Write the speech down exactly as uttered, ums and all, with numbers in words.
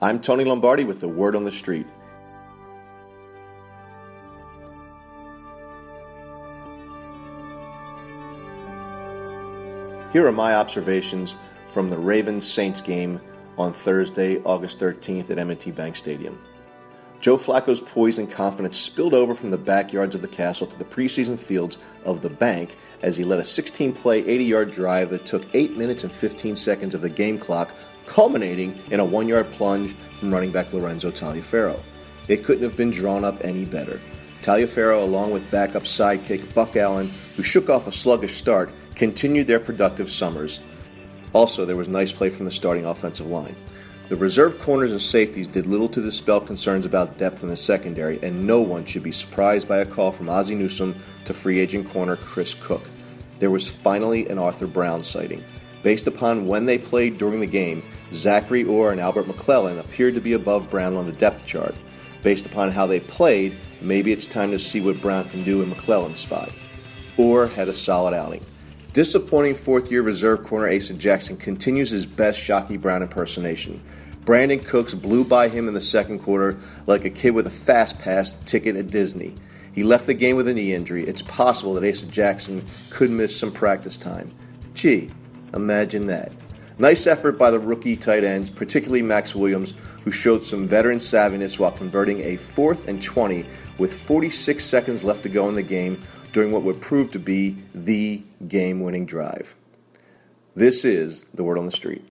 I'm Tony Lombardi with The Word on the Street. Here are my observations from the Ravens-Saints game on Thursday, August thirteenth at M and T Bank Stadium. Joe Flacco's poise and confidence spilled over from the backyards of the castle to the preseason fields of the bank as he led a sixteen-play, eighty-yard drive that took eight minutes and fifteen seconds of the game clock, culminating in a one-yard plunge from running back Lorenzo Taliaferro. It couldn't have been drawn up any better. Taliaferro, along with backup sidekick Buck Allen, who shook off a sluggish start, continued their productive summers. Also, there was nice play from the starting offensive line. The reserve corners and safeties did little to dispel concerns about depth in the secondary, and no one should be surprised by a call from Ozzie Newsome to free agent corner Chris Cook. There was finally an Arthur Brown sighting. Based upon when they played during the game, Zachary Orr and Albert McClellan appeared to be above Brown on the depth chart. Based upon how they played, maybe it's time to see what Brown can do in McClellan's spot. Orr had a solid outing. Disappointing fourth-year reserve corner Asa Jackson continues his best Shockey Brown impersonation. Brandon Cooks blew by him in the second quarter like a kid with a fast pass ticket at Disney. He left the game with a knee injury. It's possible that Asa Jackson could miss some practice time. Gee. Imagine that. Nice effort by the rookie tight ends, particularly Maxx Williams, who showed some veteran savviness while converting a fourth and twenty with forty-six seconds left to go in the game during what would prove to be the game-winning drive. This is The Word on the Street.